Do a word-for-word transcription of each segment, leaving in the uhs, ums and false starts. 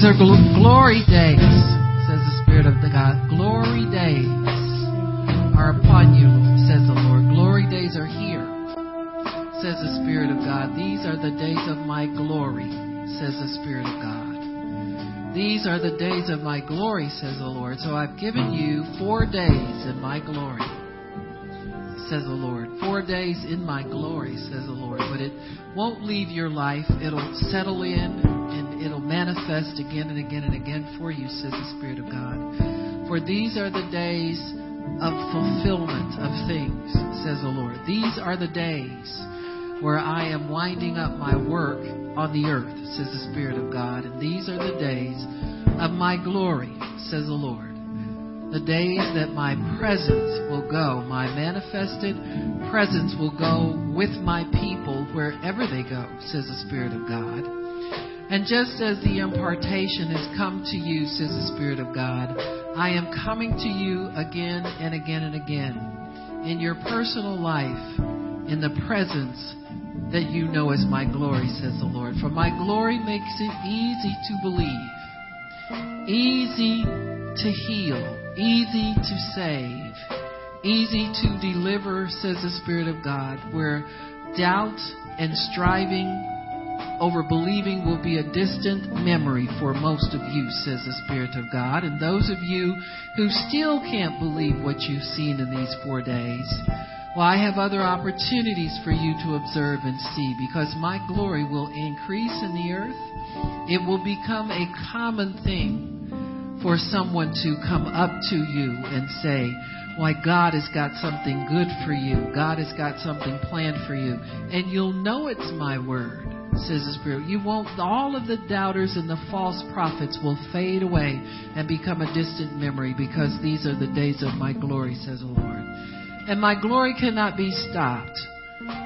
These are glory days, says the Spirit of the God. Glory days are upon you, says the Lord. Glory days are here, says the Spirit of God. These are the days of my glory, says the Spirit of God. These are the days of my glory, says the Lord. So I've given you four days in my glory, says the Lord. Four days in my glory, says the Lord. But it won't leave your life. It'll settle in and it'll manifest again and again and again for you, says the Spirit of God. For these are the days of fulfillment of things, says the Lord. These are the days where I am winding up my work on the earth, says the Spirit of God. And these are the days of my glory, says the Lord. The days that my presence will go, my manifested presence will go with my people wherever they go, says the Spirit of God. And just as the impartation has come to you, says the Spirit of God, I am coming to you again and again and again in your personal life, in the presence that you know as my glory, says the Lord. For my glory makes it easy to believe, easy to heal, easy to save, easy to deliver, says the Spirit of God, where doubt and striving over believing will be a distant memory for most of you, says the Spirit of God. And those of you who still can't believe what you've seen in these four days, well, I have other opportunities for you to observe and see, because my glory will increase in the earth. It will become a common thing for someone to come up to you and say, why, God has got something good for you. God has got something planned for you. And you'll know it's my word, says the Spirit. You won't, all of the doubters and the false prophets will fade away and become a distant memory, because these are the days of my glory, says the Lord. And my glory cannot be stopped.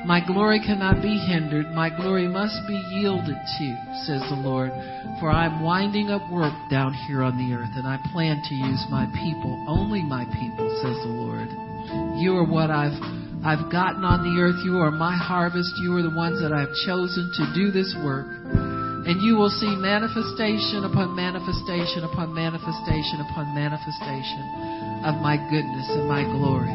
My glory cannot be hindered. My glory must be yielded to, says the Lord. For I'm winding up work down here on the earth, and I plan to use my people, only my people, says the Lord. You are what I've I've gotten on the earth. You are my harvest. You are the ones that I've chosen to do this work. And you will see manifestation upon manifestation upon manifestation upon manifestation of my goodness and my glory.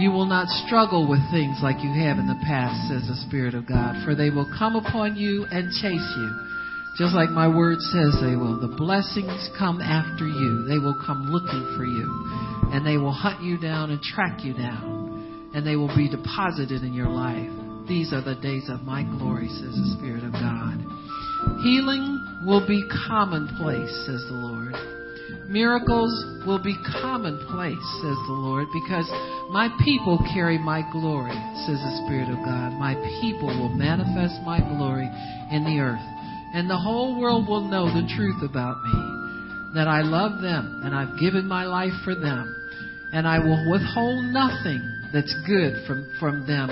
You will not struggle with things like you have in the past, says the Spirit of God, for they will come upon you and chase you, just like my word says they will. The blessings come after you. They will come looking for you, and they will hunt you down and track you down, and they will be deposited in your life. These are the days of my glory, says the Spirit of God. Healing will be commonplace, says the Lord. Miracles will be commonplace, says the Lord, because my people carry my glory, says the Spirit of God. My people will manifest my glory in the earth. And the whole world will know the truth about me, that I love them and I've given my life for them. And I will withhold nothing that's good from, from them,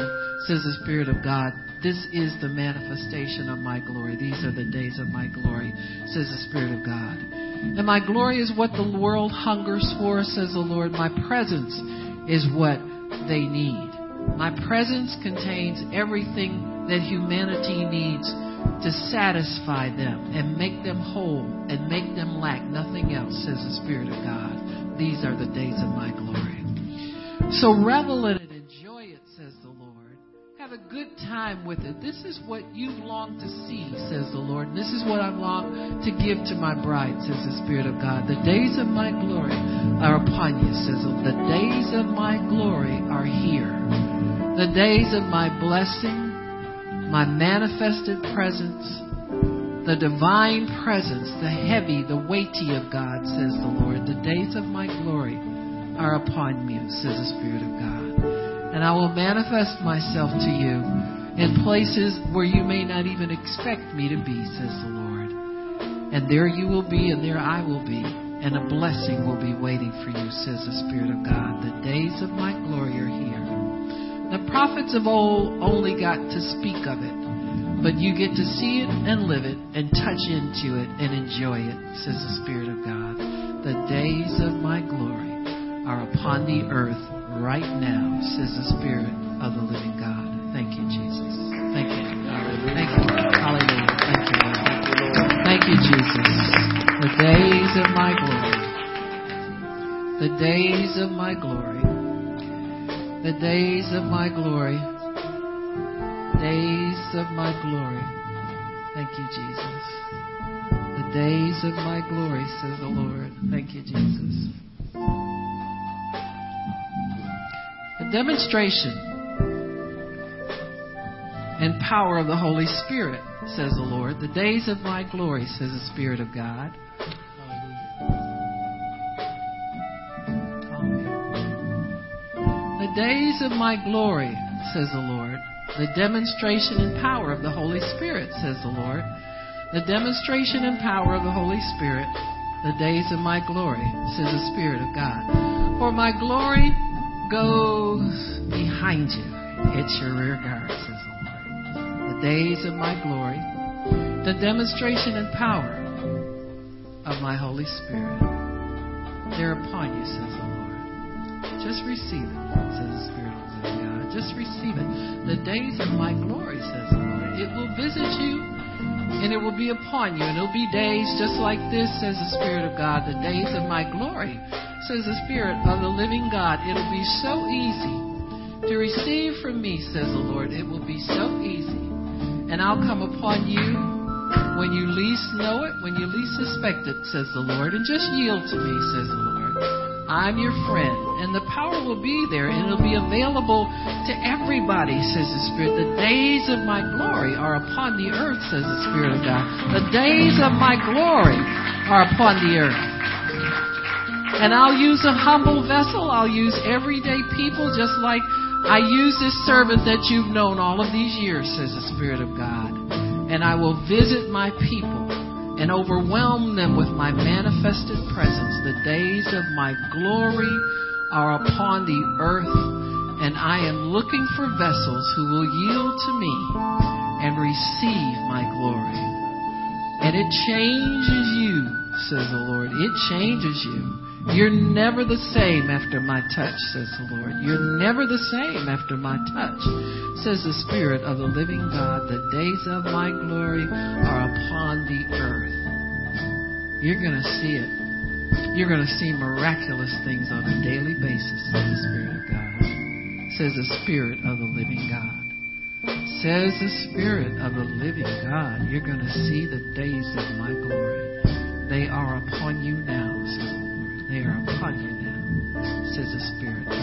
says the Spirit of God. This is the manifestation of my glory. These are the days of my glory, says the Spirit of God. And my glory is what the world hungers for, says the Lord. My presence is what they need. My presence contains everything that humanity needs to satisfy them and make them whole and make them lack nothing else, says the Spirit of God. These are the days of my glory. So revel in it, enjoy it, says the Lord. Have a good time with it. This is what you've longed to see, says the Lord. And this is what I've longed to give to my bride, says the Spirit of God. The days of my glory are upon you, says the Lord. The days of my glory are here. The days of my blessing, my manifested presence, the divine presence, the heavy, the weighty of God, says the Lord. The days of my glory are upon me, says the Spirit of God. And I will manifest myself to you in places where you may not even expect me to be, says the Lord. And there you will be, and there I will be, and a blessing will be waiting for you, says the Spirit of God. The days of my glory are here. The prophets of old only got to speak of it, but you get to see it and live it and touch into it and enjoy it, says the Spirit of God. The days of my glory are upon the earth right now, says the Spirit of the living God. Thank you, Jesus. Thank you. Hallelujah. Thank you, Lord. Hallelujah. Thank you, Lord. Thank you, Jesus. The days of my glory. The days of my glory. The days of my glory. Days of my glory. Thank you, Jesus. The days of my glory, says the Lord. Thank you, Jesus. A demonstration and power of the Holy Spirit, says the Lord. The days of my glory, says the Spirit of God. Hallelujah. The days of my glory, says the Lord. The demonstration and power of the Holy Spirit, says the Lord. The demonstration and power of the Holy Spirit. The days of my glory, says the Spirit of God. For my glory goes behind you. It's your rear guard, says the Lord. Days of my glory, the demonstration and power of my Holy Spirit. They're upon you, says the Lord. Just receive it, says the Spirit of God. Just receive it. The days of my glory, says the Lord. It will visit you and it will be upon you. And it'll be days just like this, says the Spirit of God. The days of my glory, says the Spirit of the living God. It'll be so easy to receive from me, says the Lord. It will be so easy. And I'll come upon you when you least know it, when you least suspect it, says the Lord. And just yield to me, says the Lord. I'm your friend. And the power will be there, and it'll be available to everybody, says the Spirit. The days of my glory are upon the earth, says the Spirit of God. The days of my glory are upon the earth. And I'll use a humble vessel. I'll use everyday people, just like I use this servant that you've known all of these years, says the Spirit of God. And I will visit my people and overwhelm them with my manifested presence. The days of my glory are upon the earth, and I am looking for vessels who will yield to me and receive my glory. And it changes you, says the Lord. It changes you. You're never the same after my touch, says the Lord. You're never the same after my touch, says the Spirit of the living God. The days of my glory are upon the earth. You're going to see it. You're going to see miraculous things on a daily basis, says the Spirit of God. Says the Spirit of the living God. Says the Spirit of the living God. You're going to see the days of my glory. They are upon you now, says the Lord. They are upon you now, says the Spirit.